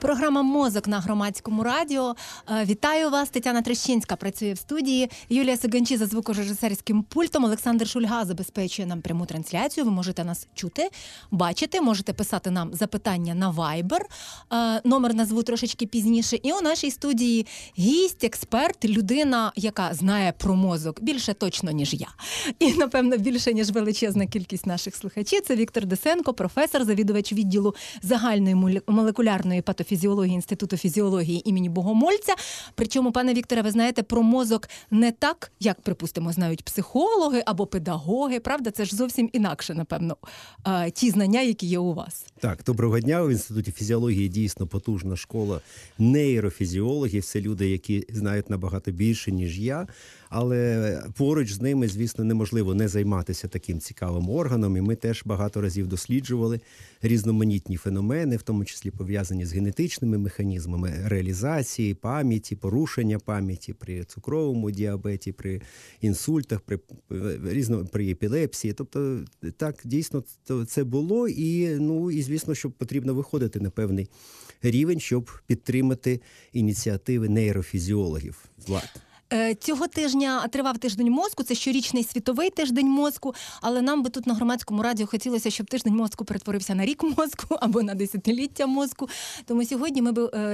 Програма «Мозок» на Громадському радіо. Вітаю вас. Тетяна Трощинська працює в студії. Юлія Сиганчі за звукорежисерським пультом. Олександр Шульга забезпечує нам пряму трансляцію. Ви можете нас чути, бачити. Можете писати нам запитання на Viber. Номер назву трошечки пізніше. І у нашій студії гість, експерт, людина, яка знає про мозок більше точно, ніж я. І, напевно, більше, ніж величезна кількість наших слухачів. Це Віктор Досенко, професор, завідувач відділу загальної молекулярної фізіології Інституту фізіології імені Богомольця. Причому, пане Вікторе, ви знаєте про мозок не так, як, припустимо, знають психологи або педагоги, правда? Це ж зовсім інакше, напевно, ті знання, які є у вас. Так, доброго дня. В Інституті фізіології дійсно потужна школа нейрофізіологів. Це люди, які знають набагато більше, ніж я. Але поруч з ними, звісно, неможливо не займатися таким цікавим органом. І ми теж багато разів досліджували різноманітні феномени, в тому числі пов'язані з генетичними механізмами реалізації, пам'яті, порушення пам'яті при цукровому діабеті, при інсультах, при епілепсії. Тобто, так, дійсно, це було. І, звісно, що потрібно виходити на певний рівень, щоб підтримати ініціативи нейрофізіологів. Цього тижня тривав тиждень мозку, це щорічний світовий тиждень мозку, але нам би тут на Громадському радіо хотілося, щоб тиждень мозку перетворився на рік мозку або на десятиліття мозку. Тому сьогодні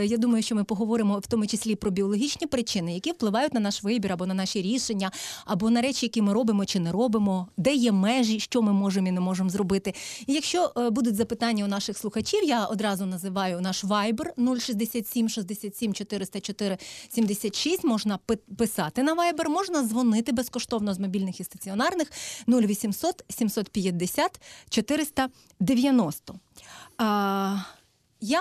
я думаю, що ми поговоримо в тому числі про біологічні причини, які впливають на наш вибір або на наші рішення, або на речі, які ми робимо чи не робимо, де є межі, що ми можемо і не можемо зробити. І якщо будуть запитання у наших слухачів, я одразу називаю наш вайбер 067 67 404 76, можна писати на Viber, можна дзвонити безкоштовно з мобільних і стаціонарних 0800 750 490. Я,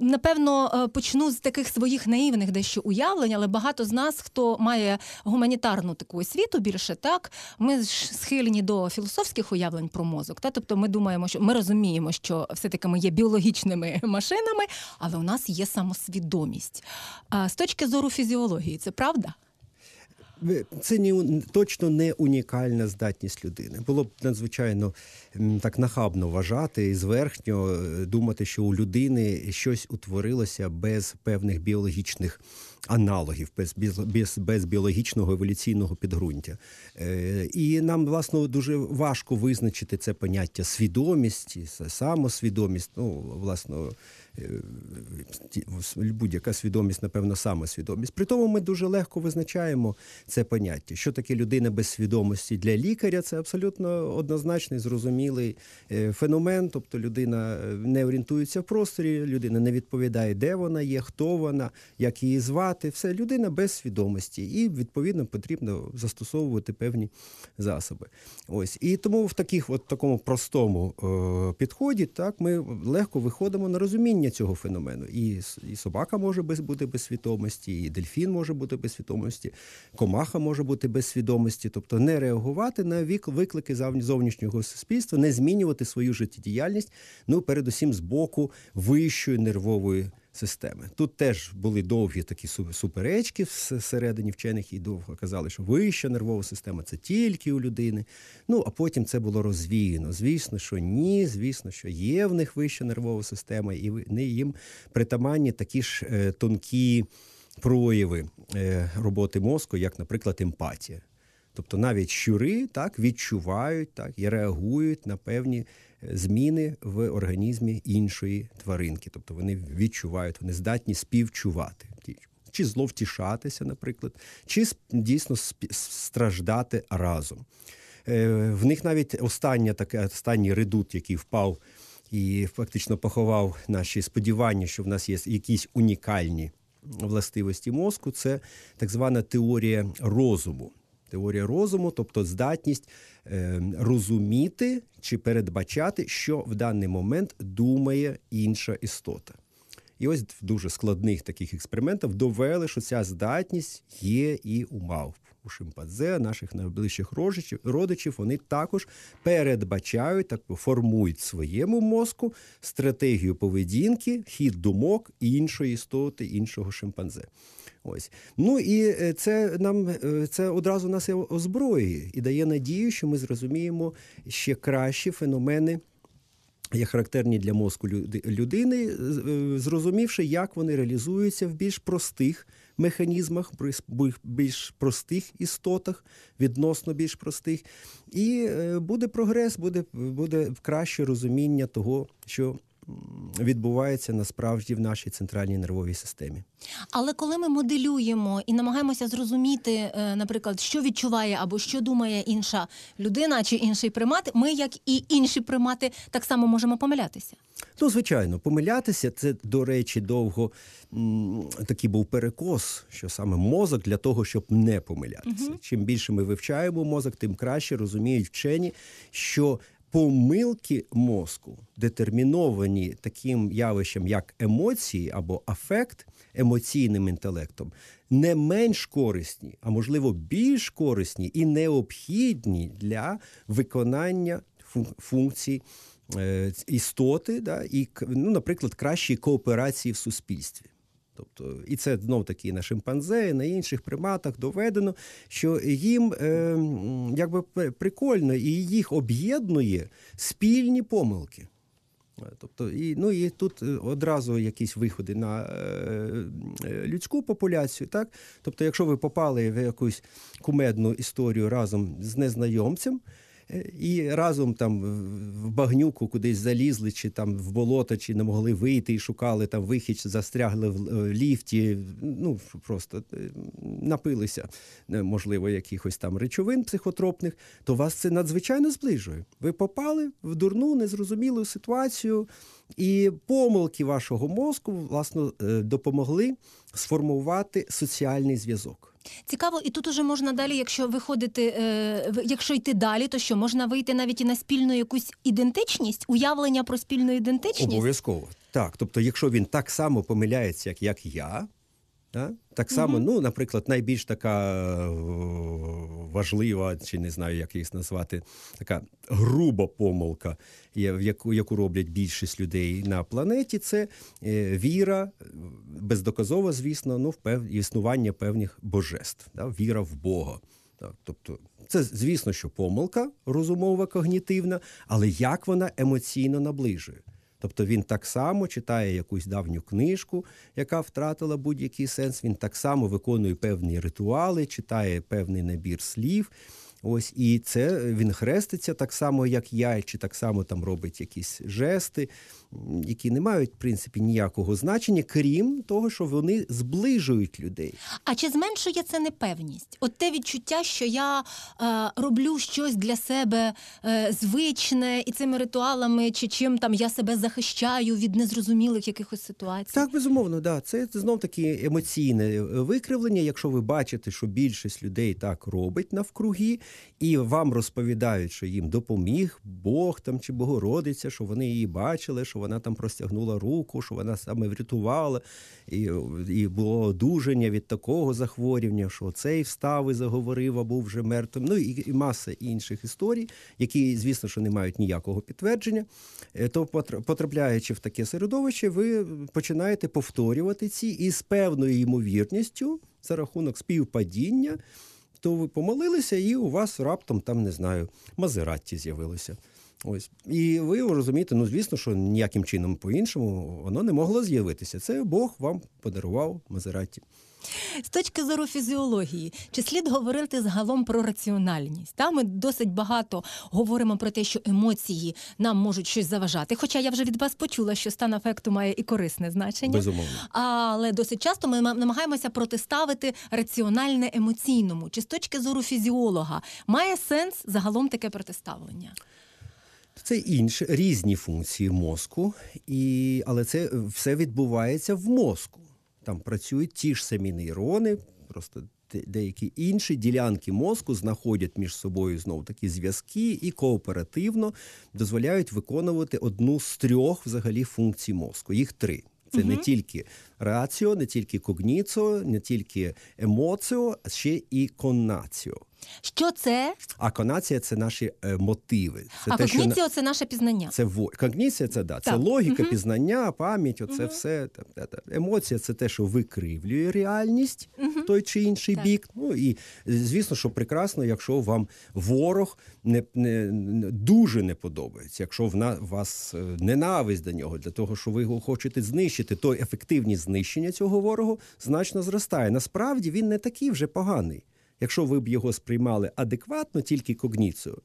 напевно, почну з таких своїх наївних дещо уявлень, але багато з нас, хто має гуманітарну таку освіту більше, так, ми схильні до філософських уявлень про мозок. Тобто ми думаємо, що ми розуміємо, що все-таки ми є біологічними машинами, але у нас є самосвідомість. З точки зору фізіології, це правда? Це точно не унікальна здатність людини. Було б надзвичайно так нахабно вважати і зверхньо думати, що у людини щось утворилося без певних біологічних аналогів, без біологічного еволюційного підґрунтя. І нам, власне, дуже важко визначити це поняття свідомість, самосвідомість, власне, будь-яка свідомість, напевно, самосвідомість. При тому ми дуже легко визначаємо це поняття. Що таке людина без свідомості для лікаря? Це абсолютно однозначний, зрозумілий феномен. Тобто людина не орієнтується в просторі, людина не відповідає, де вона є, хто вона, як її звати. Все, людина без свідомості. І, відповідно, потрібно застосовувати певні засоби. Ось. І тому в такому простому підході, так, ми легко виходимо на розуміння цього феномену. І собака може бути без свідомості, і дельфін може бути без свідомості, комаха може бути без свідомості. Тобто не реагувати на виклики зовнішнього суспільства, не змінювати свою життєдіяльність, передусім з боку вищої нервової системи. Тут теж були довгі такі суперечки всередині вчених, і довго казали, що вища нервова система – це тільки у людини. А потім це було розвіяно. Звісно, що ні, звісно, що є в них вища нервова система, і їм притаманні такі ж тонкі прояви роботи мозку, як, наприклад, емпатія. Тобто навіть щури відчувають і реагують на певні зміни в організмі іншої тваринки. Тобто вони відчувають, вони здатні співчувати. Чи зловтішатися, наприклад, чи дійсно страждати разом. В них навіть останній редут, який впав і фактично поховав наші сподівання, що в нас є якісь унікальні властивості мозку, це так звана теорія розуму. Теорія розуму, тобто здатність розуміти чи передбачати, що в даний момент думає інша істота. І ось в дуже складних таких експериментах довели, що ця здатність є і у мавп, у шимпанзе, наших найближчих родичів. Вони також передбачають, формують своєму мозку стратегію поведінки, хід думок іншої істоти, іншого шимпанзе. Ось. Ну і це одразу нас озброює і дає надію, що ми зрозуміємо ще кращі феномени, як характерні для мозку людини, зрозумівши, як вони реалізуються в більш простих механізмах, більш простих істотах, відносно більш простих. І буде прогрес, буде краще розуміння того, що відбувається насправді в нашій центральній нервовій системі. Але коли ми моделюємо і намагаємося зрозуміти, наприклад, що відчуває або що думає інша людина чи інший примат, ми, як і інші примати, так само можемо помилятися. Ну, звичайно, помилятися – це, до речі, довго такий був перекос, що саме мозок для того, щоб не помилятися. Чим більше ми вивчаємо мозок, тим краще розуміють вчені, що помилки мозку детерміновані таким явищем, як емоції або афект, емоційним інтелектом, не менш корисні, а можливо більш корисні і необхідні для виконання функцій істоти, і, наприклад, кращої кооперації в суспільстві. Тобто, і це знов-таки на шимпанзе, на інших приматах доведено, що їм якби прикольно, і їх об'єднує спільні помилки. Тобто, і тут одразу якісь виходи на людську популяцію, так? Тобто, якщо ви попали в якусь кумедну історію разом з незнайомцем, і разом там в багнюку кудись залізли, чи там в болото, чи не могли вийти, і шукали там вихід, застрягли в ліфті, просто напилися, можливо, якихось там речовин психотропних, то вас це надзвичайно зближує. Ви попали в дурну, незрозумілу ситуацію, і помилки вашого мозку, власне, допомогли сформувати соціальний зв'язок. Цікаво, і тут уже можна далі, якщо йти далі, то що, можна вийти навіть і на спільну якусь ідентичність, уявлення про спільну ідентичність? Обов'язково, так. Тобто, якщо він так само помиляється, як я, так само, наприклад, найбільш така важлива, чи не знаю, як її назвати, така груба помилка, яку роблять більшість людей на планеті, це віра, бездоказова, звісно, в існування певних божеств, віра в Бога. Тобто, це, звісно, що помилка розумова, когнітивна, але як вона емоційно наближує. Тобто він так само читає якусь давню книжку, яка втратила будь-який сенс, він так само виконує певні ритуали, читає певний набір слів. Ось, і це він хреститься так само, як я, чи так само там робить якісь жести, які не мають, в принципі, ніякого значення, крім того, що вони зближують людей. А чи зменшує це непевність? От те відчуття, що я роблю щось для себе звичне, і цими ритуалами, чи чим там я себе захищаю від незрозумілих якихось ситуацій? Так, безумовно, да. Це знов-таки емоційне викривлення. Якщо ви бачите, що більшість людей так робить навкруги, і вам розповідають, що їм допоміг Бог там чи Богородиця, що вони її бачили, що вона там простягнула руку, що вона саме врятувала, і було одужання від такого захворювання, що цей встав і заговорив, а був вже мертвим. І маса інших історій, які, звісно, що не мають ніякого підтвердження. То, потрапляючи в таке середовище, ви починаєте повторювати ці, і з певною ймовірністю, за рахунок співпадіння, то ви помолилися, і у вас раптом, там, не знаю, Мазератті з'явилося. Ось. І ви розумієте, звісно, що ніяким чином по-іншому воно не могло з'явитися. Це Бог вам подарував Мазератті. З точки зору фізіології, чи слід говорити загалом про раціональність? Ми досить багато говоримо про те, що емоції нам можуть щось заважати. Хоча я вже від вас почула, що стан афекту має і корисне значення. Безумовно. Але досить часто ми намагаємося протиставити раціональне емоційному. Чи з точки зору фізіолога має сенс загалом таке протиставлення? Це різні функції мозку, але це все відбувається в мозку. Там працюють ті ж самі нейрони, просто деякі інші ділянки мозку знаходять між собою знову такі зв'язки і кооперативно дозволяють виконувати одну з трьох взагалі функцій мозку. Їх три. Це не тільки раціо, не тільки когніціо, не тільки емоціо, а ще і конаціо. Що це? А конація – це наші мотиви. Це когніціо – це наше пізнання. Когніція – це, да, це логіка, пізнання, пам'ять, оце все. Емоція – це те, що викривлює реальність в той чи інший бік. Ну, і, звісно, що прекрасно, якщо вам ворог дуже не подобається, якщо в вас ненависть до нього, для того, що ви його хочете знищити, то ефективність знищення цього ворога значно зростає. Насправді він не такий вже поганий. Якщо ви б його сприймали адекватно, тільки когніцію,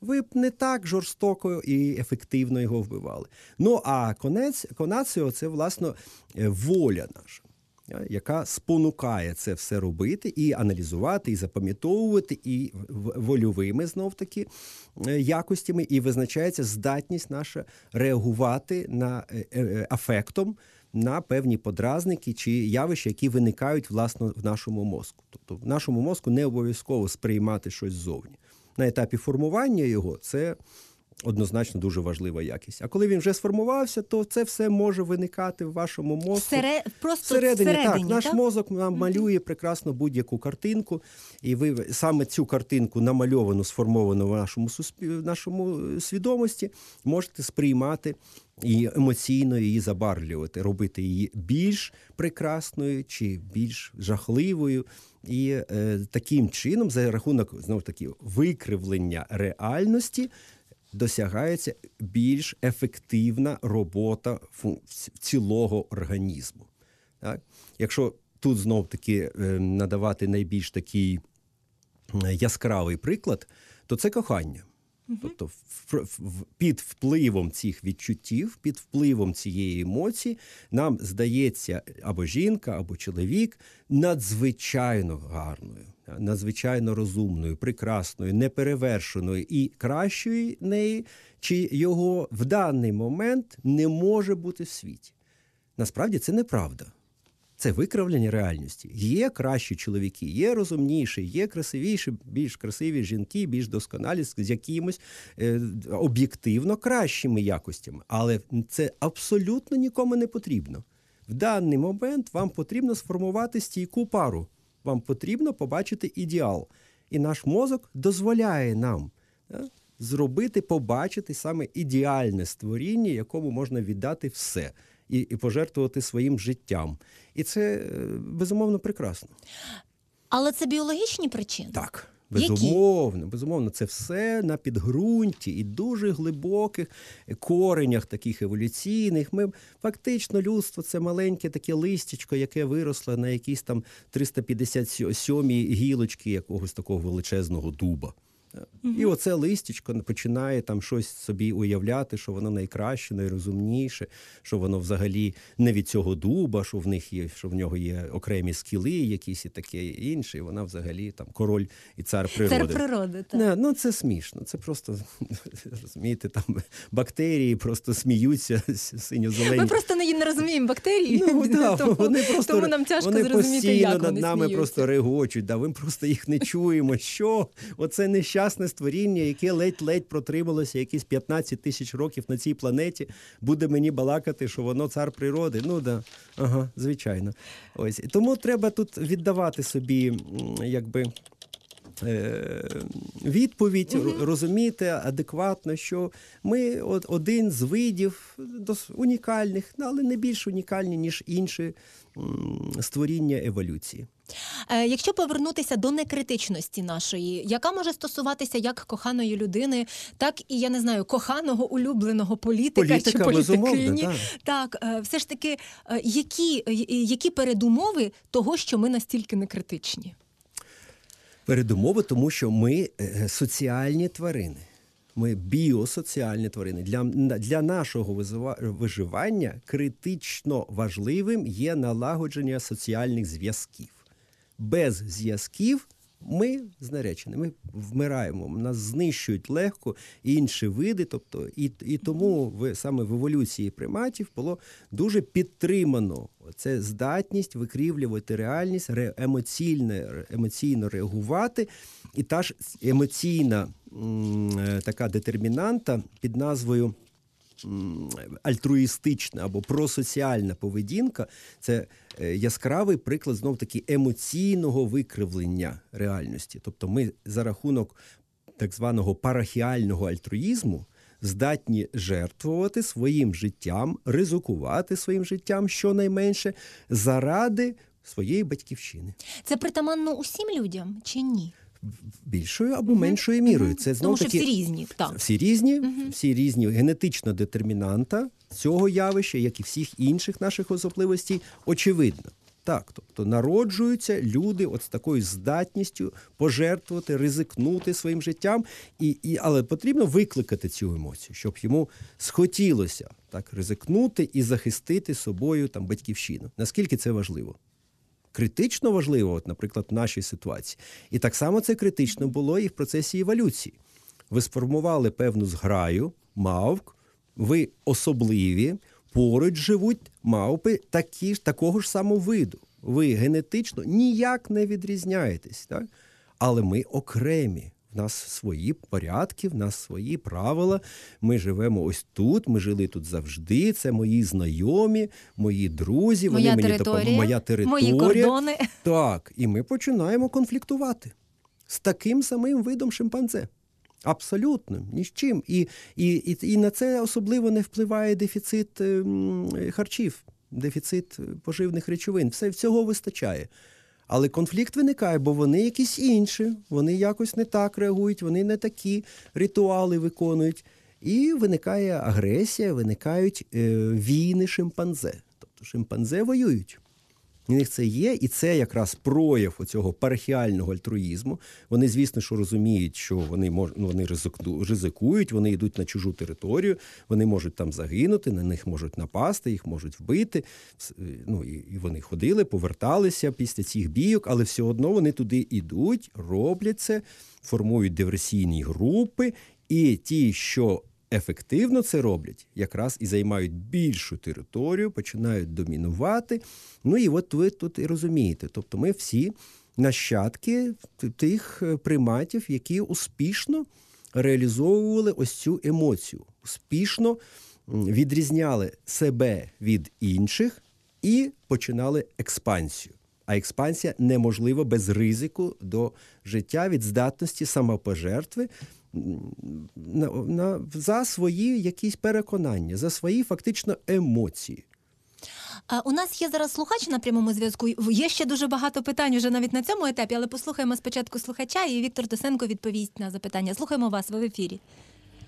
ви б не так жорстоко і ефективно його вбивали. Ну, а конаціо – це, власне, воля наша, яка спонукає це все робити і аналізувати, і запам'ятовувати, і вольовими, знов-таки, якостями, і визначається здатність наша реагувати на афектом, на певні подразники чи явища, які виникають, власне, в нашому мозку. Тобто в нашому мозку не обов'язково сприймати щось ззовні. На етапі формування його це однозначно дуже важлива якість. А коли він вже сформувався, то це все може виникати в вашому мозку. Всередині. Наш мозок нам малює прекрасно будь-яку картинку, і ви саме цю картинку, намальовану, сформовану в нашому свідомості, можете сприймати і емоційно її забарвлювати, робити її більш прекрасною чи більш жахливою. І таким чином, за рахунок, знов-таки, викривлення реальності, досягається більш ефективна робота цілого організму. Так? Якщо тут, знов-таки, надавати найбільш такий яскравий приклад, то це кохання. Тобто під впливом цих відчуттів, під впливом цієї емоції нам здається або жінка, або чоловік надзвичайно гарною, надзвичайно розумною, прекрасною, неперевершеною, і кращої неї чи його в даний момент не може бути в світі. Насправді це неправда. Це викривлення реальності. Є кращі чоловіки, є розумніші, є красивіші, більш красиві жінки, більш досконалі, з якимось об'єктивно кращими якостями. Але це абсолютно нікому не потрібно. В даний момент вам потрібно сформувати стійку пару. Вам потрібно побачити ідеал. І наш мозок дозволяє нам зробити, побачити саме ідеальне створіння, якому можна віддати все. І пожертвувати своїм життям. І це, безумовно, прекрасно. Але це біологічні причини? Так, безумовно. Які? Безумовно, це все на підґрунті і дуже глибоких коренях таких еволюційних. Ми фактично, людство – це маленьке таке листячко, яке виросло на якійсь там 357-й гілочці якогось такого величезного дуба. І оце листячко починає там щось собі уявляти, що воно найкраще, найрозумніше, що воно взагалі не від цього дуба, що в них є, що в нього є окремі скіли, якісь і таке інше, і вона взагалі там король і цар природи. Цар природи, так. Не, це смішно, це просто, розумієте, там бактерії просто сміються синьо-зелені. Ми просто не розуміємо бактерії, тому нам тяжко зрозуміти, як вони сміються. Вони постійно над нами просто регочуть, ми просто їх не чуємо, що оце нещасне створіння, яке ледь-ледь протрималося якісь 15 тисяч років на цій планеті, буде мені балакати, що воно цар природи. Звичайно. Ось. Тому треба тут віддавати собі, відповідь, розуміти адекватно, що ми один з видів унікальних, але не більш унікальні, ніж інші створіння еволюції. Якщо повернутися до некритичності нашої, яка може стосуватися як коханої людини, так і, я не знаю, коханого улюбленого політика чи політикині. Так, все ж таки, які передумови того, що ми настільки некритичні? Передумови, тому що ми соціальні тварини. Ми біосоціальні тварини. Для нашого виживання критично важливим є налагодження соціальних зв'язків. Без зв'язків ми знеречені, ми вмираємо, нас знищують легко інші види. Тобто, і тому саме в еволюції приматів було дуже підтримано це здатність викривлювати реальність, емоційно реагувати. І та ж емоційна така детермінанта під назвою альтруїстична або просоціальна поведінка – це яскравий приклад, знов-таки, емоційного викривлення реальності. Тобто ми за рахунок так званого парахіального альтруїзму здатні жертвувати своїм життям, ризикувати своїм життям щонайменше заради своєї батьківщини. Це притаманно усім людям чи ні? Більшою або меншою мірою. Це, тому що всі різні. Так. Всі різні. Генетична детермінанта цього явища, як і всіх інших наших особливостей, очевидно. Так, тобто народжуються люди от з такою здатністю пожертвувати, ризикнути своїм життям, але потрібно викликати цю емоцію, щоб йому схотілося так ризикнути і захистити собою там батьківщину. Наскільки це важливо? Критично важливо, от, наприклад, в нашій ситуації. І так само це критично було і в процесі еволюції. Ви сформували певну зграю мавк, ви особливі, поруч живуть мавпи такого ж самого виду. Ви генетично ніяк не відрізняєтесь, так? Але ми окремі. В нас свої порядки, в нас свої правила. Ми живемо ось тут, ми жили тут завжди. Це мої знайомі, мої друзі, вони мені допомагають. Моя територія, мої кордони. Так, і ми починаємо конфліктувати з таким самим видом шимпанзе. Абсолютно, ні з чим. І на це особливо не впливає дефіцит харчів, дефіцит поживних речовин. Всього вистачає. Але конфлікт виникає, бо вони якісь інші, вони якось не так реагують, вони не такі ритуали виконують. І виникає агресія, виникають війни шимпанзе. Тобто шимпанзе воюють. У них це є, і це якраз прояв оцього парахіального альтруїзму. Вони, звісно, що розуміють, що вони ризикують, вони йдуть на чужу територію, вони можуть там загинути, на них можуть напасти, їх можуть вбити. І вони ходили, поверталися після цих бійок, але все одно вони туди йдуть, роблять це, формують диверсійні групи, і ті, що ефективно це роблять, якраз і займають більшу територію, починають домінувати. І от ви тут і розумієте. Тобто ми всі нащадки тих приматів, які успішно реалізовували ось цю емоцію. Успішно відрізняли себе від інших і починали експансію. А експансія неможлива без ризику до життя, від здатності самопожертви, за свої якісь переконання, за свої фактично емоції. У нас є зараз слухач на прямому зв'язку. Є ще дуже багато питань уже навіть на цьому етапі, але послухаємо спочатку слухача, і Віктор Досенко відповість на запитання. Слухаємо вас, ви в ефірі.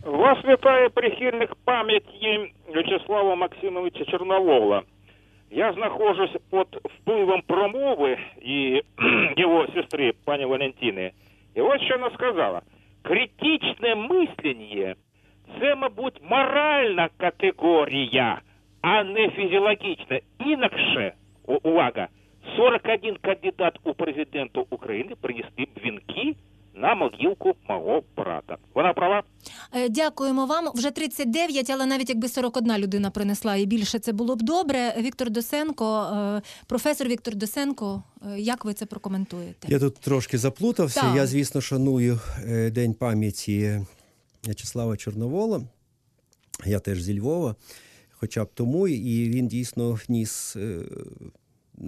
Вас вітає прихильник пам'яті В'ячеслава Максимовича Чорновола. Я знаходжусь під впливом промови і його сестри, пані Валентини. І ось що вона сказала. Критичне мислення – це, мабуть, моральна категорія, а не фізіологічна. Інакше, увага, 41 кандидат у президента України принесли вінки на могилку мого брата. Вона права? Дякуємо вам. Вже 39, але навіть якби 41 людина принесла і більше, це було б добре. Віктор Досенко, професор Віктор Досенко, як ви це прокоментуєте? Я тут трошки заплутався. Так. Я, звісно, шаную День пам'яті В'ячеслава Чорновола. Я теж зі Львова, хоча б тому. І він дійсно вніс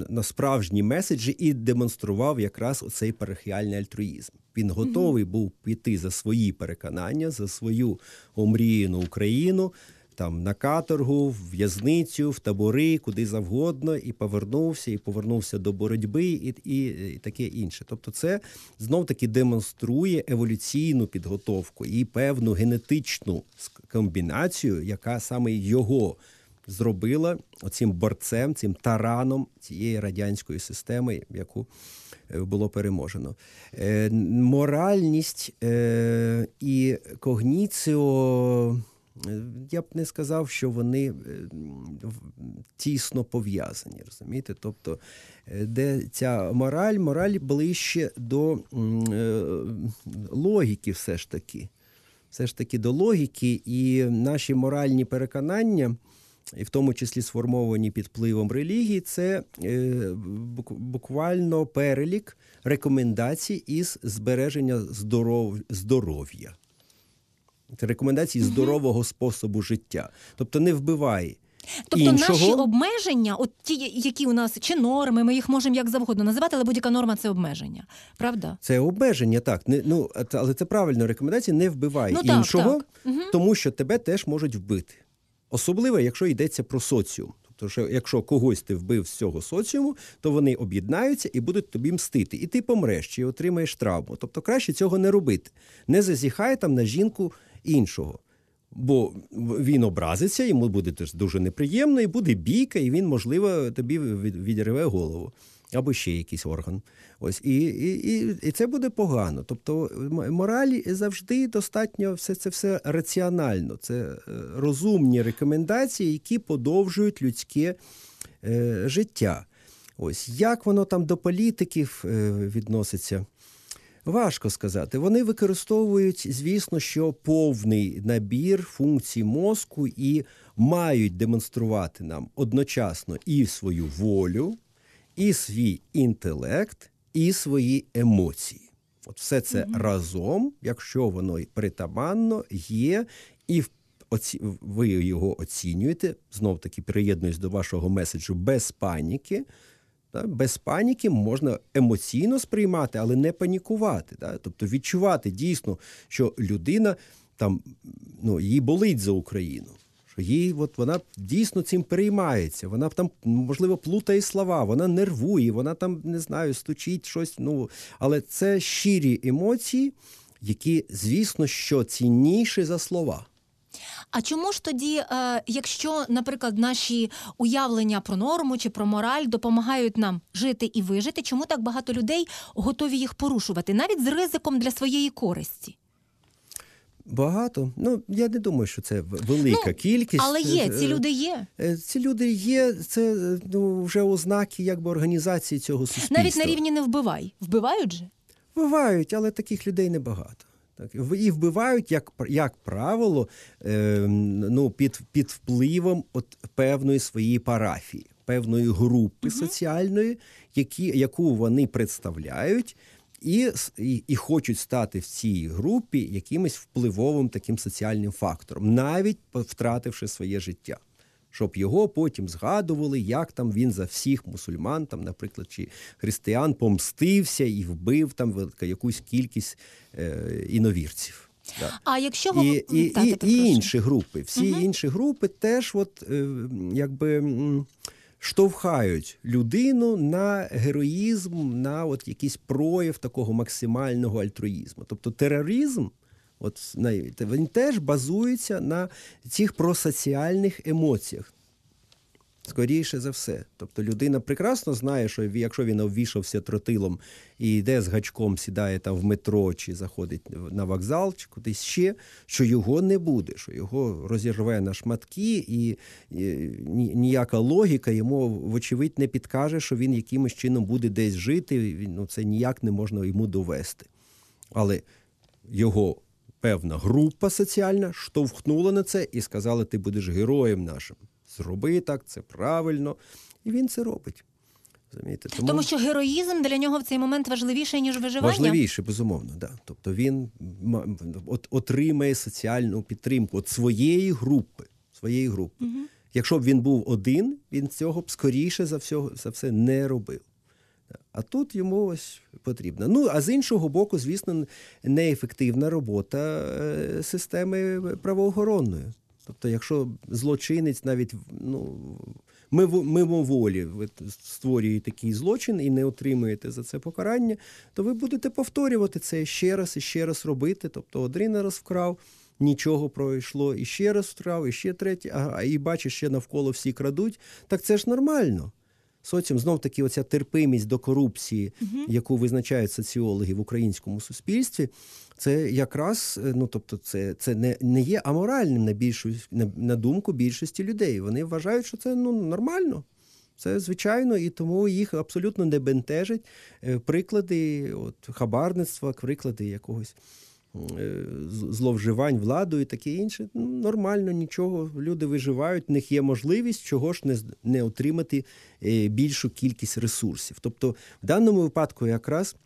на справжні меседжі і демонстрував якраз оцей парахіальний альтруїзм. Він готовий був піти за свої переконання, за свою омріяну Україну, там на каторгу, в в'язницю, в табори, куди завгодно, і повернувся до боротьби і таке інше. Тобто це знов-таки демонструє еволюційну підготовку і певну генетичну комбінацію, яка саме його зробила оцим борцем, цим тараном цієї радянської системи, яку було переможено. Моральність і когніціо, я б не сказав, що вони тісно пов'язані, розумієте? Тобто, де ця мораль ближче до логіки все ж таки до логіки, і наші моральні переконання, і в тому числі сформовані під впливом релігії, це буквально перелік рекомендацій із збереження здоров'я. рекомендації здорового способу життя. Тобто не вбивай. Тобто наші обмеження, от ті, які у нас, чи норми, ми їх можемо як завгодно називати, але будь-яка норма – це обмеження. Правда? Це обмеження, так. Але це правильно, рекомендація – не вбивай іншого, тому що тебе теж можуть вбити. Особливо, якщо йдеться про соціум. Тобто, якщо когось ти вбив з цього соціуму, то вони об'єднаються і будуть тобі мстити. І ти помреш, чи отримаєш травму. Тобто, краще цього не робити. Не зазіхай там на жінку іншого. Бо він образиться, йому буде дуже неприємно, і буде бійка, і він, можливо, тобі відірве голову. Або ще якийсь орган. Ось. І це буде погано. Тобто моралі завжди достатньо, це все раціонально. Це розумні рекомендації, які подовжують людське життя. Ось. Як воно там до політиків відноситься? Важко сказати. Вони використовують, звісно, що повний набір функцій мозку і мають демонструвати нам одночасно і свою волю, і свій інтелект, і свої емоції. От все це разом, якщо воно притаманно, є, і ви його оцінюєте, знов-таки приєднуюсь до вашого меседжу, без паніки. Без паніки можна емоційно сприймати, але не панікувати. Тобто відчувати дійсно, що людина, їй болить за Україну. Їй, вона дійсно цим переймається, вона там, можливо, плутає слова, вона нервує, вона там, не знаю, стучить щось. Але це щирі емоції, які, звісно, що цінніші за слова. А чому ж тоді, якщо, наприклад, наші уявлення про норму чи про мораль допомагають нам жити і вижити, чому так багато людей готові їх порушувати, навіть з ризиком для своєї користі? Багато. Я не думаю, що це велика кількість. Але є, ці люди є. Ці люди є, це вже ознаки організації цього суспільства. Навіть на рівні не вбивай. Вбивають же? Вбивають, але таких людей небагато. І вбивають, як правило, під впливом певної своєї парафії, певної групи соціальної, яку вони представляють, і хочуть стати в цій групі якимось впливовим таким соціальним фактором, навіть втративши своє життя. Щоб його потім згадували, як там він за всіх мусульман, там, наприклад, чи християн помстився і вбив там якусь кількість іновірців. А якщо інші групи, всі інші групи теж штовхають людину на героїзм, на якийсь прояв такого максимального альтруїзму. Тобто тероризм, він теж базується на цих просоціальних емоціях. Скоріше за все. Тобто людина прекрасно знає, що якщо він обвішався тротилом і йде з гачком, сідає там в метро чи заходить на вокзал, чи кудись ще, що його не буде, що його розірве на шматки, і ніяка логіка йому, вочевидь, не підкаже, що він якимось чином буде десь жити, це ніяк не можна йому довести. Але його певна група соціальна штовхнула на це і сказала, ти будеш героєм нашим. Зроби так, це правильно. І він це робить. Тому що героїзм для нього в цей момент важливіший, ніж виживання? Важливіший, безумовно, так. Тобто він отримає соціальну підтримку від своєї групи. Якщо б він був один, він цього б скоріше за все не робив. А тут йому потрібно. А з іншого боку, звісно, неефективна робота системи правоохоронної. Тобто, якщо злочинець навіть мимоволі створює такий злочин і не отримуєте за це покарання, то ви будете повторювати це ще раз робити. Тобто, один раз вкрав, нічого пройшло, і ще раз вкрав, і ще третій, і бачиш, ще навколо всі крадуть. Так це ж нормально. Соціум, знов-таки, оця терпимість до корупції, яку визначають соціологи в українському суспільстві, це якраз, це не є аморальним, на думку більшості людей. Вони вважають, що це нормально, це звичайно, і тому їх абсолютно не бентежать приклади хабарництва, приклади якогось зловживань владою і таке інше. Нормально, нічого, люди виживають, в них є можливість чого ж не отримати більшу кількість ресурсів. Тобто в даному випадку якраз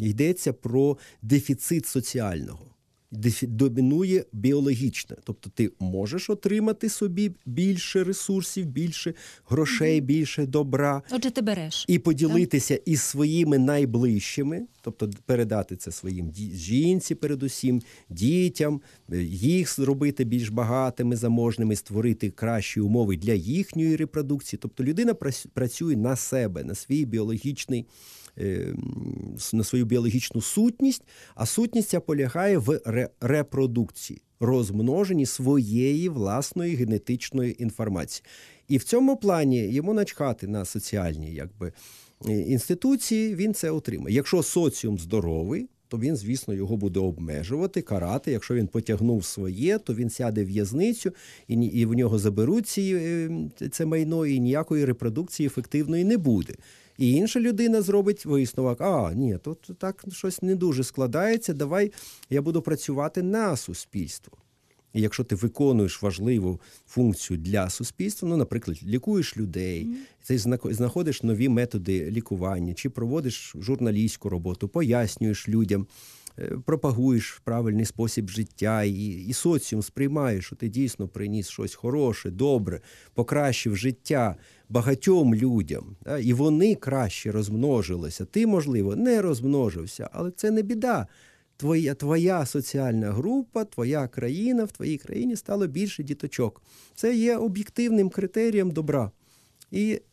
йдеться про дефіцит соціального. домінує біологічне. Тобто ти можеш отримати собі більше ресурсів, більше грошей, більше добра. Отже, ти береш. І поділитися так? із своїми найближчими, тобто передати це своїм жінці передусім, дітям, їх зробити більш багатими, заможними, створити кращі умови для їхньої репродукції. Тобто людина працює на себе, на свій біологічний, на свою біологічну сутність, а сутність ця полягає в репродукції, розмноженні своєї власної генетичної інформації. І в цьому плані йому начхати на соціальні якби інституції, він це отримає. Якщо соціум здоровий, то він, звісно, його буде обмежувати, карати. Якщо він потягнув своє, то він сяде в в'язницю, і в нього заберуть це майно, і ніякої репродукції ефективної не буде. І інша людина зробить висновок, тут так щось не дуже складається, давай я буду працювати на суспільство. І якщо ти виконуєш важливу функцію для суспільства, наприклад, лікуєш людей, ти знаходиш нові методи лікування, чи проводиш журналістську роботу, пояснюєш людям, пропагуєш правильний спосіб життя, і соціум сприймає, що ти дійсно приніс щось хороше, добре, покращив життя багатьом людям, і вони краще розмножилися. Ти, можливо, не розмножився, але це не біда. Твоя соціальна група, твоя країна, в твоїй країні стало більше діточок. Це є об'єктивним критерієм добра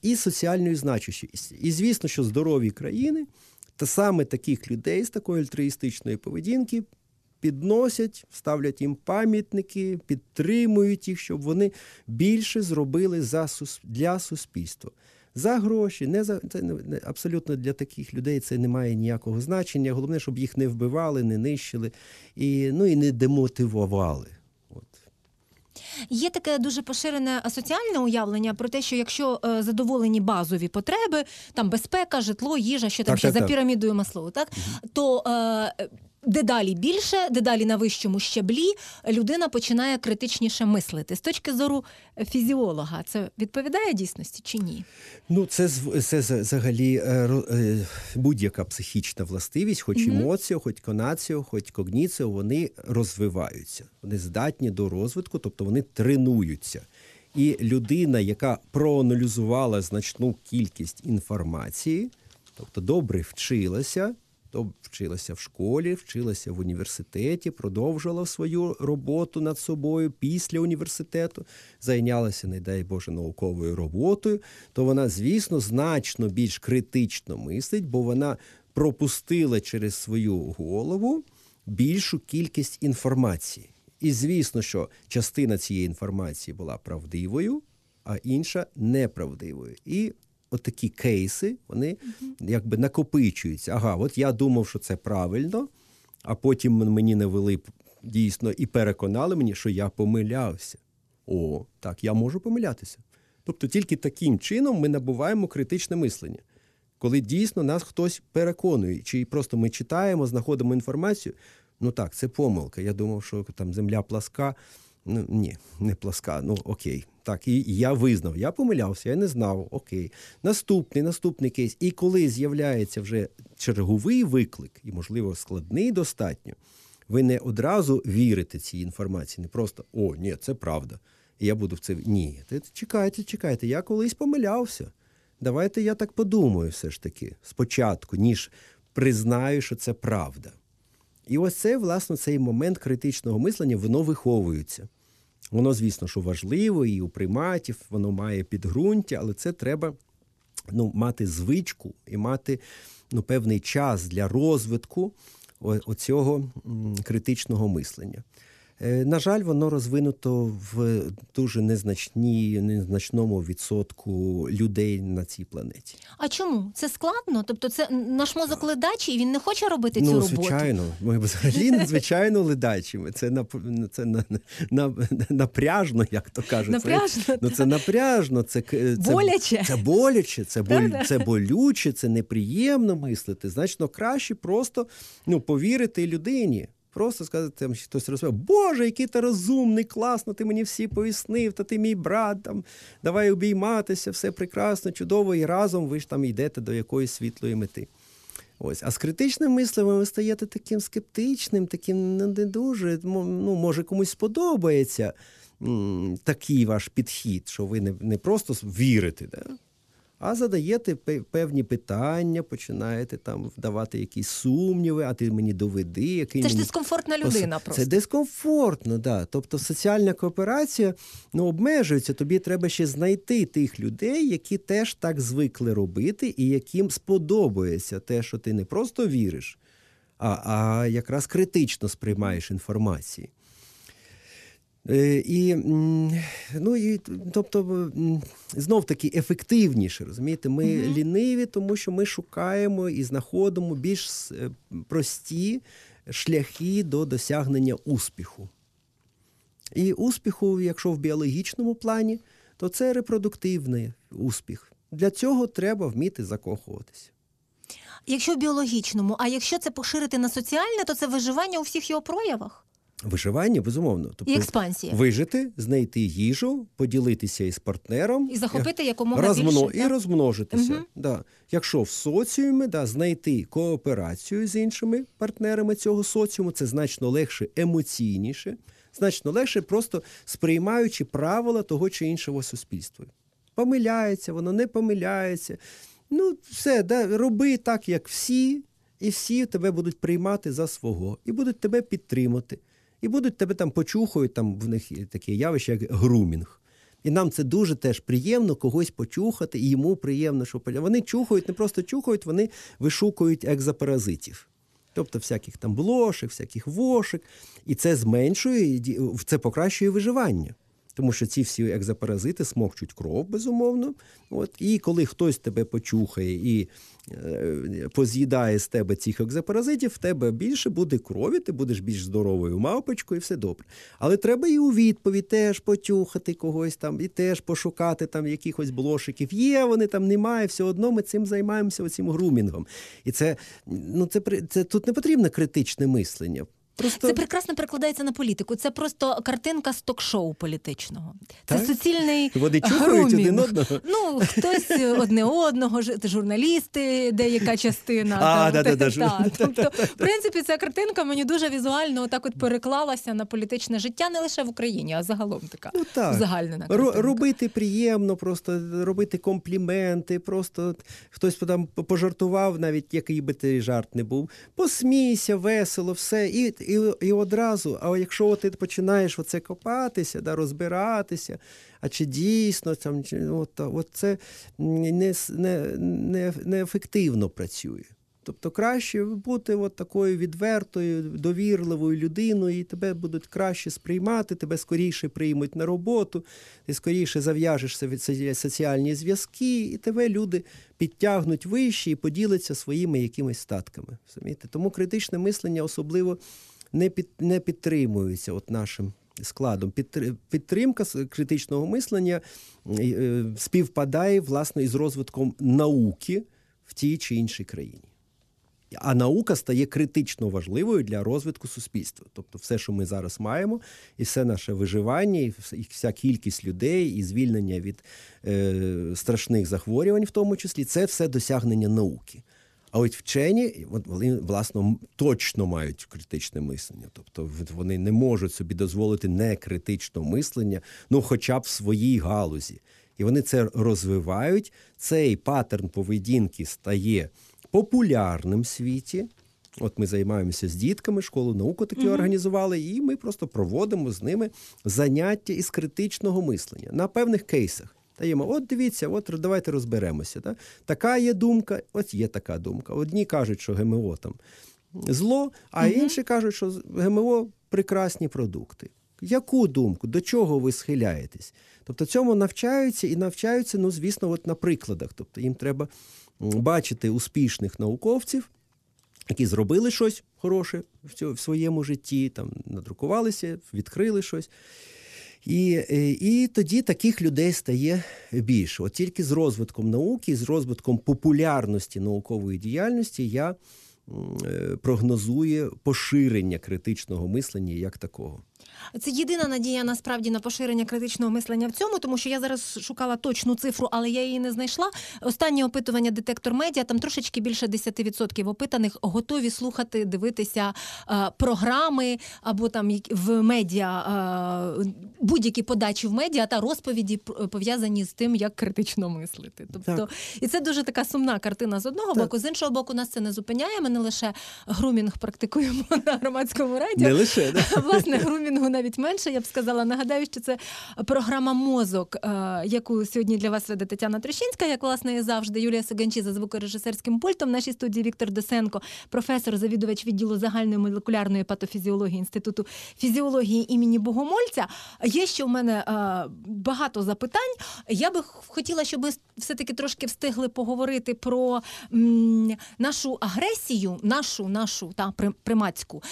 і соціальної значущості. І звісно, що здорові країни та саме таких людей з такої альтруїстичної поведінки підносять, ставлять їм пам'ятники, підтримують їх, щоб вони більше зробили для суспільства. За гроші, абсолютно для таких людей це не має ніякого значення. Головне, щоб їх не вбивали, не нищили і не демотивували. Є таке дуже поширене соціальне уявлення про те, що якщо задоволені базові потреби, там безпека, житло, їжа, що там ще за пірамідою Маслоу, так, то дедалі більше, дедалі на вищому щаблі людина починає критичніше мислити. З точки зору фізіолога, це відповідає дійсності чи ні? Це взагалі будь-яка психічна властивість, хоч емоція, хоч конація, хоч когніція, вони розвиваються. Вони здатні до розвитку, тобто вони тренуються. І людина, яка проаналізувала значну кількість інформації, тобто добре вчилася, вчилася в школі, вчилася в університеті, продовжувала свою роботу над собою після університету, зайнялася, не дай Боже, науковою роботою, то вона, звісно, значно більш критично мислить, бо вона пропустила через свою голову більшу кількість інформації. І, звісно, що частина цієї інформації була правдивою, а інша неправдивою. І отакі кейси, вони якби накопичуються. Я думав, що це правильно, а потім мені навели дійсно і переконали мені, що я помилявся. Так, я можу помилятися. Тобто тільки таким чином ми набуваємо критичне мислення. Коли дійсно нас хтось переконує, чи просто ми читаємо, знаходимо інформацію, це помилка. Я думав, що там земля пласка. Ні, не пласка, окей. Так, і я визнав, я помилявся, я не знав, окей. Наступний кейс. І коли з'являється вже черговий виклик, і, можливо, складний достатньо, ви не одразу вірите цій інформації, не просто, ні, це правда, і я буду в це... Ні, чекайте, я колись помилявся. Давайте я так подумаю все ж таки спочатку, ніж признаю, що це правда. І ось це, власне, цей момент критичного мислення, воно виховується. Воно, звісно, що важливо, і у приматів, воно має підґрунтя, але це треба мати звичку і мати певний час для розвитку оцього критичного мислення. На жаль, воно розвинуто в дуже незначному відсотку людей на цій планеті. А чому? Це складно? Тобто це наш мозок ледачий, і він не хоче робити цю роботу? Звичайно. Ми взагалі надзвичайно ледачі. Це напряжно, як то кажуть. Це напряжно. Боляче. Це боляче, це болюче, це неприємно мислити. Значно краще просто повірити людині. Просто сказати, хтось розповідає, Боже, який ти розумний, класно, ти мені всі пояснив, та ти мій брат, там, давай обійматися, все прекрасно, чудово, і разом ви ж там йдете до якоїсь світлої мети. Ось. А з критичним мисленням ви стаєте таким скептичним, таким не дуже, ну, може, комусь сподобається такий ваш підхід, що ви не просто вірите, да? А задаєте певні питання, починаєте там вдавати якісь сумніви, а ти мені доведи. Який... Це ж дискомфортна людина просто. Це дискомфортно, да. Тобто соціальна кооперація, ну, обмежується, тобі треба ще знайти тих людей, які теж так звикли робити і яким сподобається те, що ти не просто віриш, а якраз критично сприймаєш інформацію. І тобто, знов-таки, ефективніше, розумієте? Ми ліниві, тому що ми шукаємо і знаходимо більш прості шляхи до досягнення успіху. І успіху, якщо в біологічному плані, то це репродуктивний успіх. Для цього треба вміти закохуватися. Якщо в біологічному, а якщо це поширити на соціальне, то це виживання у всіх його проявах? Виживання, безумовно. Тобто, і експансія. Вижити, знайти їжу, поділитися із партнером. І захопити якомога більше. І розмножитися. Угу. Да. Якщо в соціумі, да, знайти кооперацію з іншими партнерами цього соціуму, це значно легше, емоційніше, значно легше просто сприймаючи правила того чи іншого суспільства. Помиляється, воно не помиляється. Ну, все, да, роби так, як всі, і всі тебе будуть приймати за свого, і будуть тебе підтримати. І будуть тебе там почухають, там в них таке явище, як грумінг. І нам це дуже теж приємно когось почухати, і йому приємно, що вони чухають, не просто чухають, вони вишукують екзопаразитів. Тобто всяких там блошик, всяких вошик. І це зменшує, це покращує виживання. Тому що ці всі екзопаразити смокчуть кров, безумовно. От. І коли хтось тебе почухає і поз'їдає з тебе цих екзопаразитів, в тебе більше буде крові, ти будеш більш здоровою мавпочкою, і все добре. Але треба і у відповідь теж почухати когось там, і теж пошукати там якихось блошиків. Є, вони там немає, все одно ми цим займаємося, оцим грумінгом. І це тут не потрібно критичне мислення. Просто... Це прекрасно перекладається на політику. Це просто картинка з ток-шоу політичного. Це суцільний грумінг. Ну, хтось одне одного, журналісти, деяка частина. Тобто, в принципі, ця картинка мені дуже візуально отак от переклалася на політичне життя не лише в Україні, а загалом така узагальнена картинка. Робити приємно, просто робити компліменти, просто хтось там пожартував, навіть який би ти жарт не був. Посмійся, весело, все. І одразу, а якщо ти починаєш оце копатися, да, розбиратися, а чи дійсно, там, от це неефективно працює. Тобто краще бути от такою відвертою, довірливою людиною, і тебе будуть краще сприймати, тебе скоріше приймуть на роботу, ти скоріше зав'яжешся від соціальні зв'язки, і тебе люди підтягнуть вище і поділяться своїми якимись статками. Розумієте? Тому критичне мислення особливо не підтримується от нашим складом. Підтримка критичного мислення співпадає, власне, із розвитком науки в тій чи іншій країні. А наука стає критично важливою для розвитку суспільства. Тобто все, що ми зараз маємо, і все наше виживання, і вся кількість людей, і звільнення від страшних захворювань в тому числі, це все досягнення науки. А от вчені, вони, власне, точно мають критичне мислення. Тобто вони не можуть собі дозволити некритичне мислення, ну хоча б в своїй галузі. І вони це розвивають, цей паттерн поведінки стає... популярним світі. От ми займаємося з дітками, школу науку такі організували, і ми просто проводимо з ними заняття із критичного мислення на певних кейсах. Даємо, от дивіться, от давайте розберемося. Да? Така є думка, от є така думка. Одні кажуть, що ГМО там зло, а інші кажуть, що ГМО прекрасні продукти. Яку думку? До чого ви схиляєтесь? Тобто цьому навчаються, ну, звісно, от на прикладах. Тобто їм треба бачити успішних науковців, які зробили щось хороше в своєму житті, там, надрукувалися, відкрили щось. І тоді таких людей стає більше. От тільки з розвитком науки, з розвитком популярності наукової діяльності я прогнозую поширення критичного мислення як такого. Це єдина надія насправді на поширення критичного мислення в цьому, тому що я зараз шукала точну цифру, але я її не знайшла. Останнє опитування «Детектор медіа», там трошечки більше 10% опитаних готові слухати, дивитися програми або там в медіа, будь-які подачі в медіа та розповіді, пов'язані з тим, як критично мислити. Тобто, і це дуже така сумна картина з одного боку. З іншого боку, нас це не зупиняє. Ми не лише грумінг практикуємо на громадському радіо. Не лише, да? Власне, грумінгу навіть менше, я б сказала. Нагадаю, що це програма «Мозок», яку сьогодні для вас веде Тетяна Трощинська, як, власне, і завжди, Юлія Сиганчі за звукорежисерським пультом. В нашій студії Віктор Досенко, професор, завідувач відділу загальної молекулярної патофізіології Інституту фізіології імені Богомольця. Є ще в мене багато запитань. Я би хотіла, щоб ми все-таки трошки встигли поговорити про нашу агресію, нашу та приматську.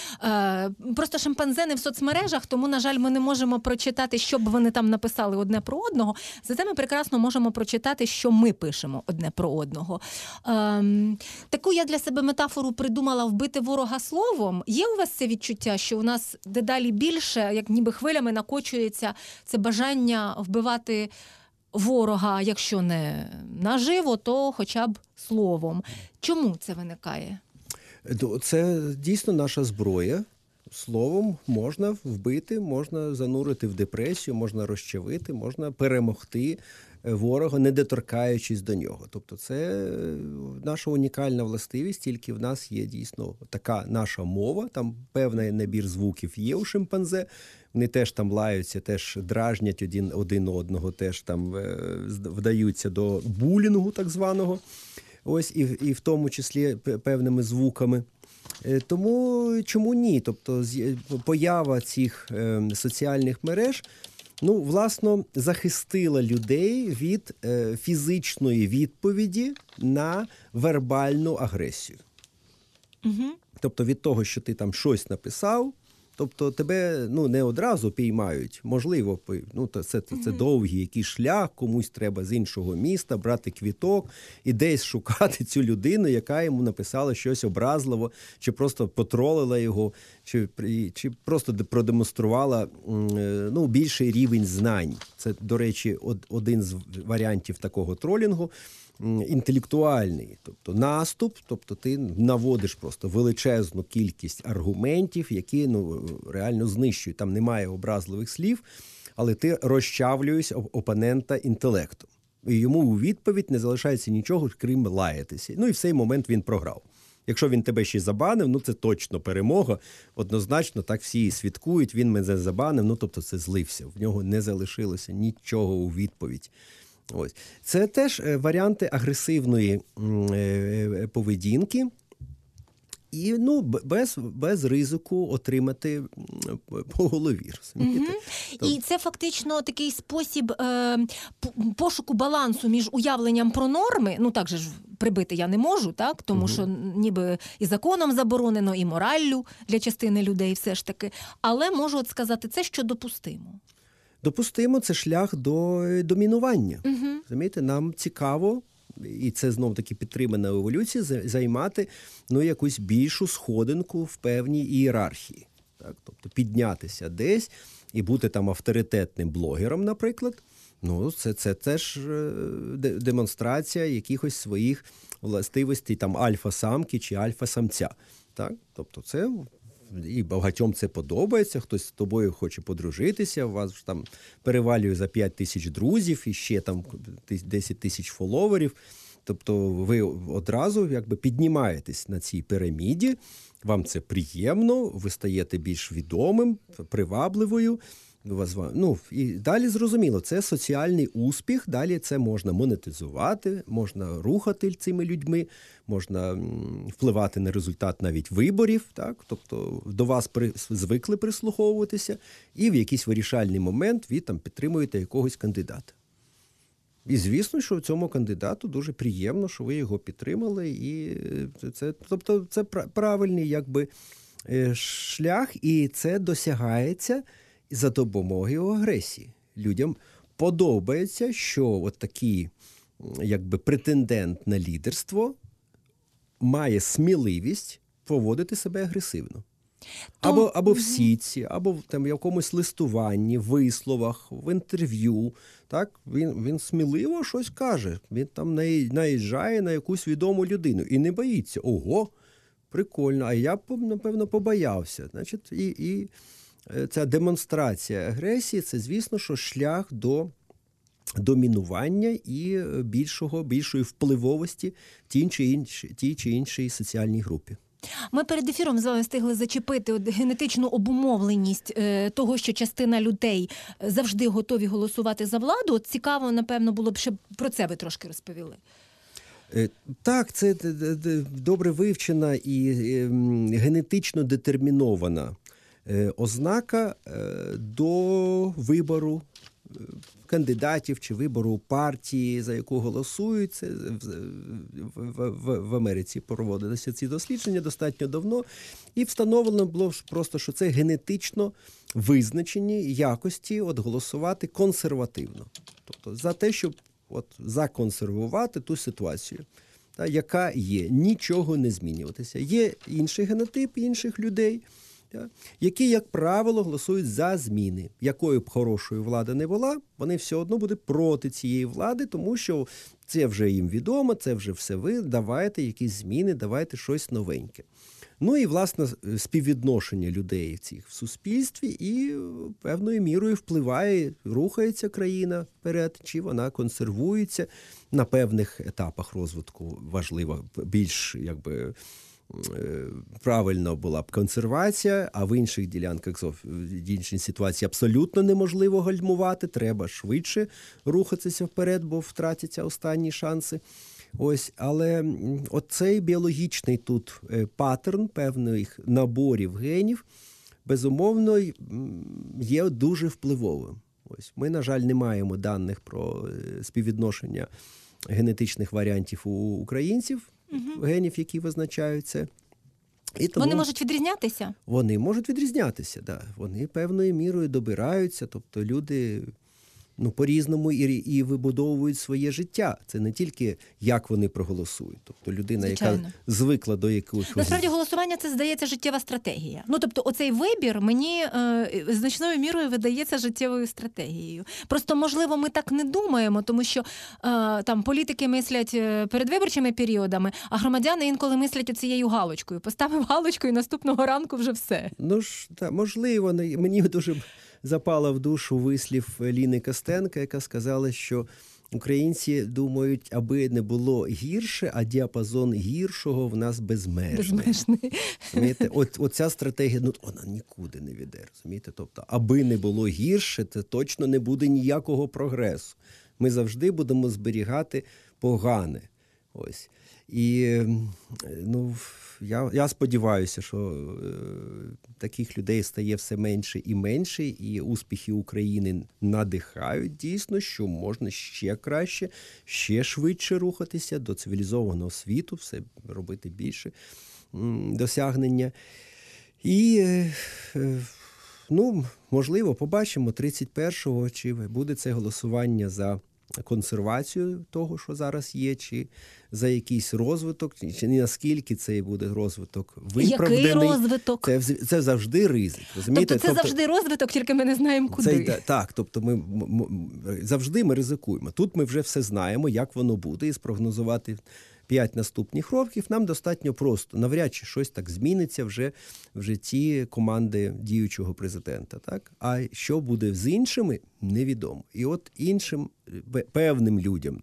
Просто шимпанзе не в соцмережах, тому, на жаль, ми не можемо прочитати, що б вони там написали одне про одного. Зате ми прекрасно можемо прочитати, що ми пишемо одне про одного. Таку я для себе метафору придумала: вбити ворога словом. Є у вас це відчуття, що у нас дедалі більше, як ніби хвилями накочується це бажання вбивати ворога, якщо не наживо, то хоча б словом? Чому це виникає? Це дійсно наша зброя. Словом можна вбити, можна занурити в депресію, можна розчавити, можна перемогти ворога, не доторкаючись до нього. Тобто це наша унікальна властивість, тільки в нас є дійсно така наша мова, там певний набір звуків є у шимпанзе, вони теж там лаються, теж дражнять один одного, теж там вдаються до булінгу так званого, ось, і в тому числі певними звуками. Тому чому ні? Тобто поява цих соціальних мереж, ну, власно, захистила людей від фізичної відповіді на вербальну агресію. Угу. Тобто від того, що ти там щось написав, тобто тебе, ну, не одразу піймають, можливо, ну, це довгий якийсь шлях, комусь треба з іншого міста брати квіток і десь шукати цю людину, яка йому написала щось образливо, чи просто потролила його, чи просто продемонструвала, ну, більший рівень знань. Це, до речі, один з варіантів такого тролінгу. Інтелектуальний, тобто наступ, тобто ти наводиш просто величезну кількість аргументів, які, ну, реально знищують. Там немає образливих слів, але ти розчавлюєш опонента інтелектом. І йому у відповідь не залишається нічого, крім лаятися. Ну і в цей момент він програв. Якщо він тебе ще забанив, ну це точно перемога. Однозначно, так всі свідкують, він мене забанив, ну тобто це злився. В нього не залишилося нічого у відповідь. Ось. Це теж варіанти агресивної поведінки і, ну, без ризику отримати по голові. Розумієте? Угу. І це фактично такий спосіб пошуку балансу між уявленням про норми, ну так же ж прибити я не можу, так, тому що ніби і законом заборонено, і мораллю для частини людей все ж таки, але можу от сказати це, що допустимо. Допустимо, це шлях до домінування. Розумієте, нам цікаво, і це знов-таки підтримана еволюція, займати, ну, якусь більшу сходинку в певній ієрархії. Так? Тобто піднятися десь і бути там авторитетним блогером, наприклад. Ну, це теж демонстрація якихось своїх властивостей там альфа-самки чи альфа-самця. Так? Тобто це... І багатьом це подобається, хтось з тобою хоче подружитися, у вас там перевалює за 5000 друзів і ще там 10 000 фоловерів. Тобто ви одразу якби піднімаєтесь на цій піраміді, вам це приємно, ви стаєте більш відомим, привабливою. Ну, і далі зрозуміло, це соціальний успіх, далі це можна монетизувати, можна рухати цими людьми, можна впливати на результат навіть виборів, так? Тобто до вас звикли прислуховуватися, і в якийсь вирішальний момент ви там підтримуєте якогось кандидата. І звісно, що цьому кандидату дуже приємно, що ви його підтримали, і це, тобто, це правильний якби шлях, і це досягається за допомогою агресії. Людям подобається, що от такий якби претендент на лідерство має сміливість поводити себе агресивно. Або в сітці, або там, в якомусь листуванні, висловах, в інтерв'ю. Так? Він сміливо щось каже. Він там наїжджає на якусь відому людину і не боїться. Ого, прикольно. А я, напевно, побоявся. Значить, і ця демонстрація агресії – це, звісно, що шлях до домінування і більшої впливовості тій чи іншій соціальній групі. Ми перед ефіром з вами встигли зачепити генетичну обумовленість того, що частина людей завжди готові голосувати за владу. От цікаво, напевно, було б, щоб про це ви трошки розповіли. Так, це добре вивчена і генетично детермінована ознака до вибору кандидатів чи вибору партії, за яку голосують. Це в Америці проводилися ці дослідження достатньо давно. І встановлено було просто, що це генетично визначені якості от голосувати консервативно. Тобто за те, щоб от законсервувати ту ситуацію, та, яка є. Нічого не змінюватися. Є інший генотип інших людей, які, як правило, голосують за зміни. Якою б хорошою влада не була, вони все одно будуть проти цієї влади, тому що це вже їм відомо, це вже все ви, давайте якісь зміни, давайте щось новеньке. Ну і, власне, співвідношення людей цих в суспільстві і певною мірою впливає, рухається країна вперед, чи вона консервується на певних етапах розвитку важливо, більш, якби, правильно була б консервація, а в інших ділянках, в іншій ситуації абсолютно неможливо гальмувати, треба швидше рухатися вперед, бо втратяться останні шанси. Ось, але оцей біологічний тут паттерн певних наборів генів, безумовно, є дуже впливовим. Ось, ми, на жаль, не маємо даних про співвідношення генетичних варіантів у українців, генів, які визначаються. І тому вони можуть відрізнятися? Вони можуть відрізнятися, так. Да. Вони певною мірою добираються, тобто люди по-різному і вибудовують своє життя. Це не тільки як вони проголосують. Тобто людина, звичайно, яка звикла до якогось... Насправді голосування – це, здається, життєва стратегія. Тобто оцей вибір мені значною мірою видається життєвою стратегією. Просто, можливо, ми так не думаємо, тому що там політики мислять передвиборчими періодами, а громадяни інколи мислять оцією галочкою. Поставив галочку і наступного ранку вже все. Ну ж, так, можливо, мені дуже... запала в душу вислів Ліни Костенка, яка сказала, що українці думають, аби не було гірше, а діапазон гіршого в нас безмежний. Оця стратегія, вона нікуди не веде, розумієте? Тобто, аби не було гірше, то точно не буде ніякого прогресу. Ми завжди будемо зберігати погане. Ось. І я сподіваюся, що таких людей стає все менше, і успіхи України надихають дійсно, що можна ще краще, ще швидше рухатися до цивілізованого світу, все робити більше досягнення. І, можливо, побачимо 31-го, чи буде це голосування за консервацію того, що зараз є, чи за якийсь розвиток, чи наскільки цей буде розвиток виправданий. Який розвиток? Це завжди ризик, розумієте? Тобто завжди розвиток, тільки ми не знаємо, куди. Тобто завжди ми ризикуємо. Тут ми вже все знаємо, як воно буде, і спрогнозувати 5 наступних років нам достатньо просто. Навряд чи щось так зміниться вже в житті команди діючого президента. Так? А що буде з іншими, невідомо. І от іншим певним людям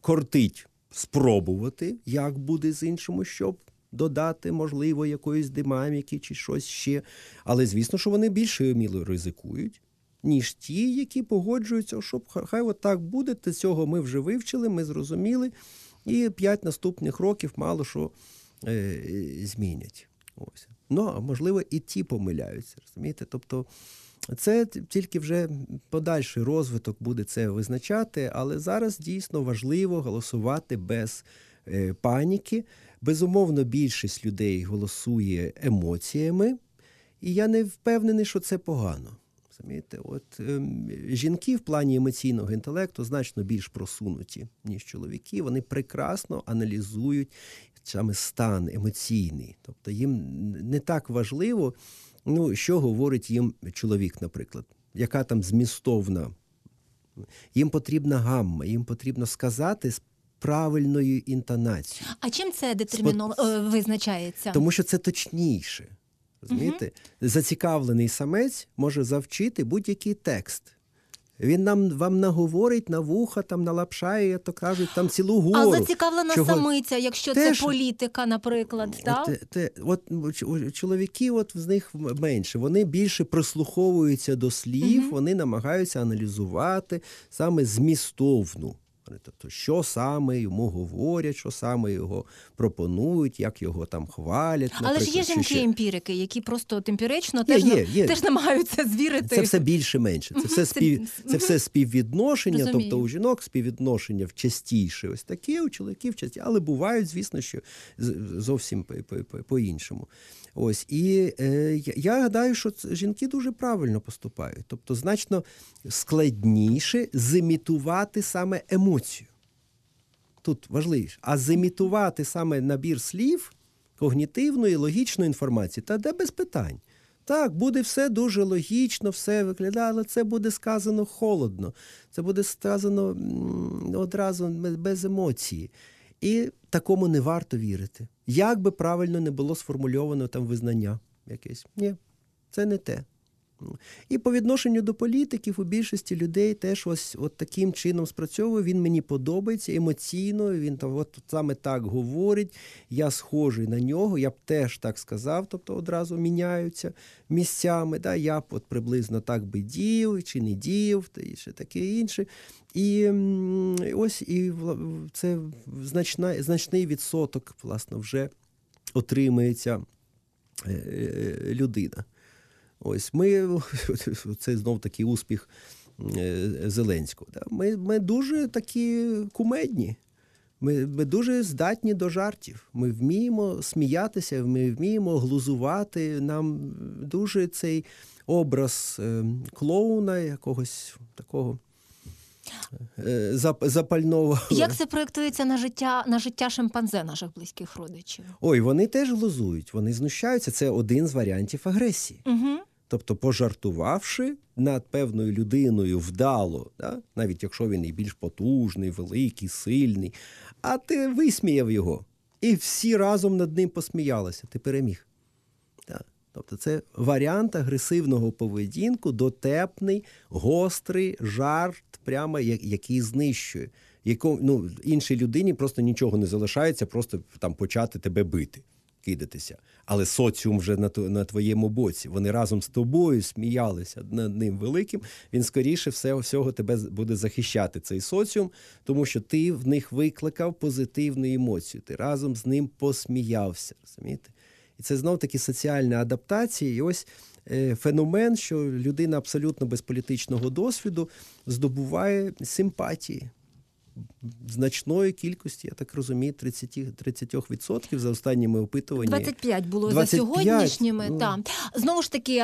кортить спробувати, як буде з іншими, щоб додати, можливо, якоїсь динаміки чи щось ще. Але, звісно, що вони більше вміло ризикують, ніж ті, які погоджуються, щоб хай от так буде, та цього ми вже вивчили, ми зрозуміли, і 5 наступних років мало що змінять. Ось. А можливо, і ті помиляються, розумієте? Тобто це тільки вже подальший розвиток буде це визначати, але зараз дійсно важливо голосувати без паніки. Безумовно, більшість людей голосує емоціями, і я не впевнений, що це погано. Жінки в плані емоційного інтелекту значно більш просунуті, ніж чоловіки. Вони прекрасно аналізують саме стан емоційний. Тобто їм не так важливо, що говорить їм чоловік, наприклад, яка там змістовна. Їм потрібна гамма, їм потрібно сказати з правильною інтонацією. А чим це визначається? Тому що це точніше. Розумієте? Угу. Зацікавлений самець може завчити будь-який текст. Він вам наговорить на вуха, там налапшає, як то кажуть, там цілу гору. А зацікавлена самиця, якщо це політика, наприклад, так? Чоловіки, з них менше. Вони більше прислуховуються до слів, вони намагаються аналізувати саме змістовну. Тобто, що саме йому говорять, що саме його пропонують, як його там хвалять. Але ж є жінки-емпірики, які просто емпірично теж намагаються звірити. Це все більше-менше. Це все співвідношення, тобто у жінок співвідношення частіше ось таке, у чоловіків частіше. Але бувають, звісно, що зовсім по-іншому. Ось. І я гадаю, що жінки дуже правильно поступають. Тобто, значно складніше зімітувати саме емоцію. Тут важливіше. А зімітувати саме набір слів, когнітивної, логічної інформації, та де без питань. Так, буде все дуже логічно, все виглядає, але це буде сказано холодно. Це буде сказано одразу без емоції. І такому не варто вірити. Як би правильно не було сформульовано там визнання якесь. Ні, це не те. І по відношенню до політиків у більшості людей теж ось таким чином спрацьовує. Він мені подобається емоційно, він там саме так говорить, я схожий на нього, я б теж так сказав, тобто одразу міняються місцями, да? Я б приблизно так би діяв, чи не діяв, і ще таке інше. І ось і це значний відсоток, власне, вже отримається людина. Ось це знов такий успіх Зеленського. Ми дуже такі кумедні, ми дуже здатні до жартів. Ми вміємо сміятися, ми вміємо глузувати. Нам дуже цей образ клоуна якогось такого запального. Як це проєктується на життя шимпанзе, наших близьких родичів? Ой, вони теж глузують, вони знущаються. Це один з варіантів агресії. Угу. Тобто, пожартувавши над певною людиною вдало, да? Навіть якщо він і більш потужний, великий, сильний, а ти висміяв його, і всі разом над ним посміялися, ти переміг. Да. Тобто це варіант агресивного поведінку, дотепний, гострий жарт, прямо який знищує. Іншій людині просто нічого не залишається, просто там почати тебе бити, кидатися. Але соціум вже на твоєму боці. Вони разом з тобою сміялися над ним великим. Він скоріше всього тебе буде захищати, цей соціум, тому що ти в них викликав позитивну емоцію. Ти разом з ним посміявся, розумієте? І це знов-таки соціальна адаптація. І ось феномен, що людина абсолютно без політичного досвіду здобуває симпатії значної кількості, я так розумію, 30% за останніми опитуваннями. 25 було 25, за сьогоднішніми. Ну... Та. Знову ж таки...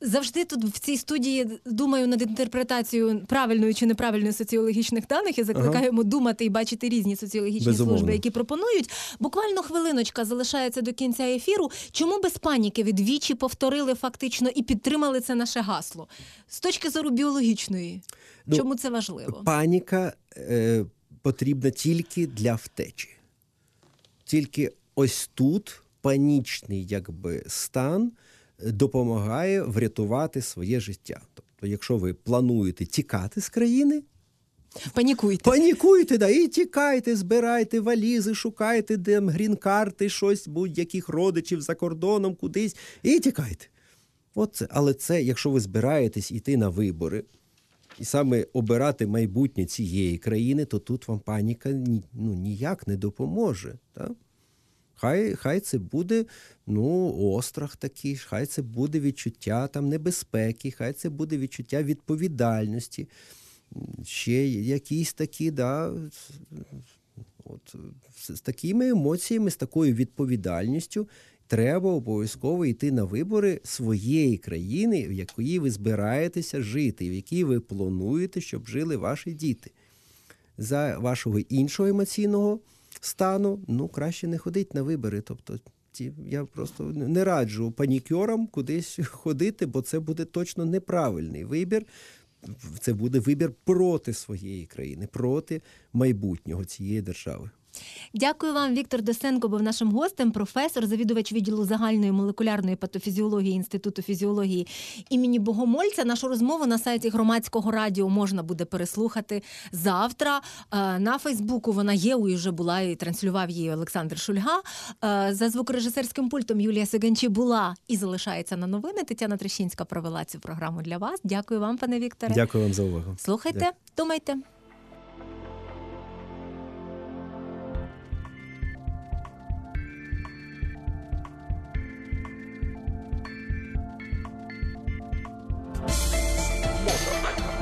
Завжди тут в цій студії думаю над інтерпретацією правильної чи неправильної соціологічних даних і закликаємо думати і бачити різні соціологічні служби, які пропонують. Буквально хвилиночка залишається до кінця ефіру. Чому без паніки відвічі повторили фактично і підтримали це наше гасло? З точки зору біологічної, чому це важливо? Паніка потрібна тільки для втечі. Тільки ось тут панічний стан допомагає врятувати своє життя. Тобто, якщо ви плануєте тікати з країни, панікуйте, да, і тікайте, збирайте валізи, шукайте де грін-карти, щось, будь-яких родичів за кордоном, кудись, і тікайте. Але це, якщо ви збираєтесь йти на вибори, і саме обирати майбутнє цієї країни, то тут вам паніка ніяк не допоможе, так? Хай це буде острах такий, хай це буде відчуття небезпеки, хай це буде відчуття відповідальності, ще якісь такі, з такими емоціями, з такою відповідальністю треба обов'язково йти на вибори своєї країни, в якій ви збираєтеся жити, в якій ви плануєте, щоб жили ваші діти. За вашого іншого емоційного стану, ну, краще не ходити на вибори. Тобто, я просто не раджу панікерам кудись ходити, бо це буде точно неправильний вибір. Це буде вибір проти своєї країни, проти майбутнього цієї держави. Дякую вам. Віктор Досенко був нашим гостем, професор, завідувач відділу загальної молекулярної патофізіології Інституту фізіології імені Богомольця. Нашу розмову на сайті Громадського радіо можна буде переслухати завтра. На Фейсбуку вона є, і вже була, і транслював її Олександр Шульга. За звукорежисерським пультом Юлія Сиганчі була і залишається на новини. Тетяна Трощинська провела цю програму для вас. Дякую вам, пане Вікторе. Дякую вам за увагу. Слухайте, думайте.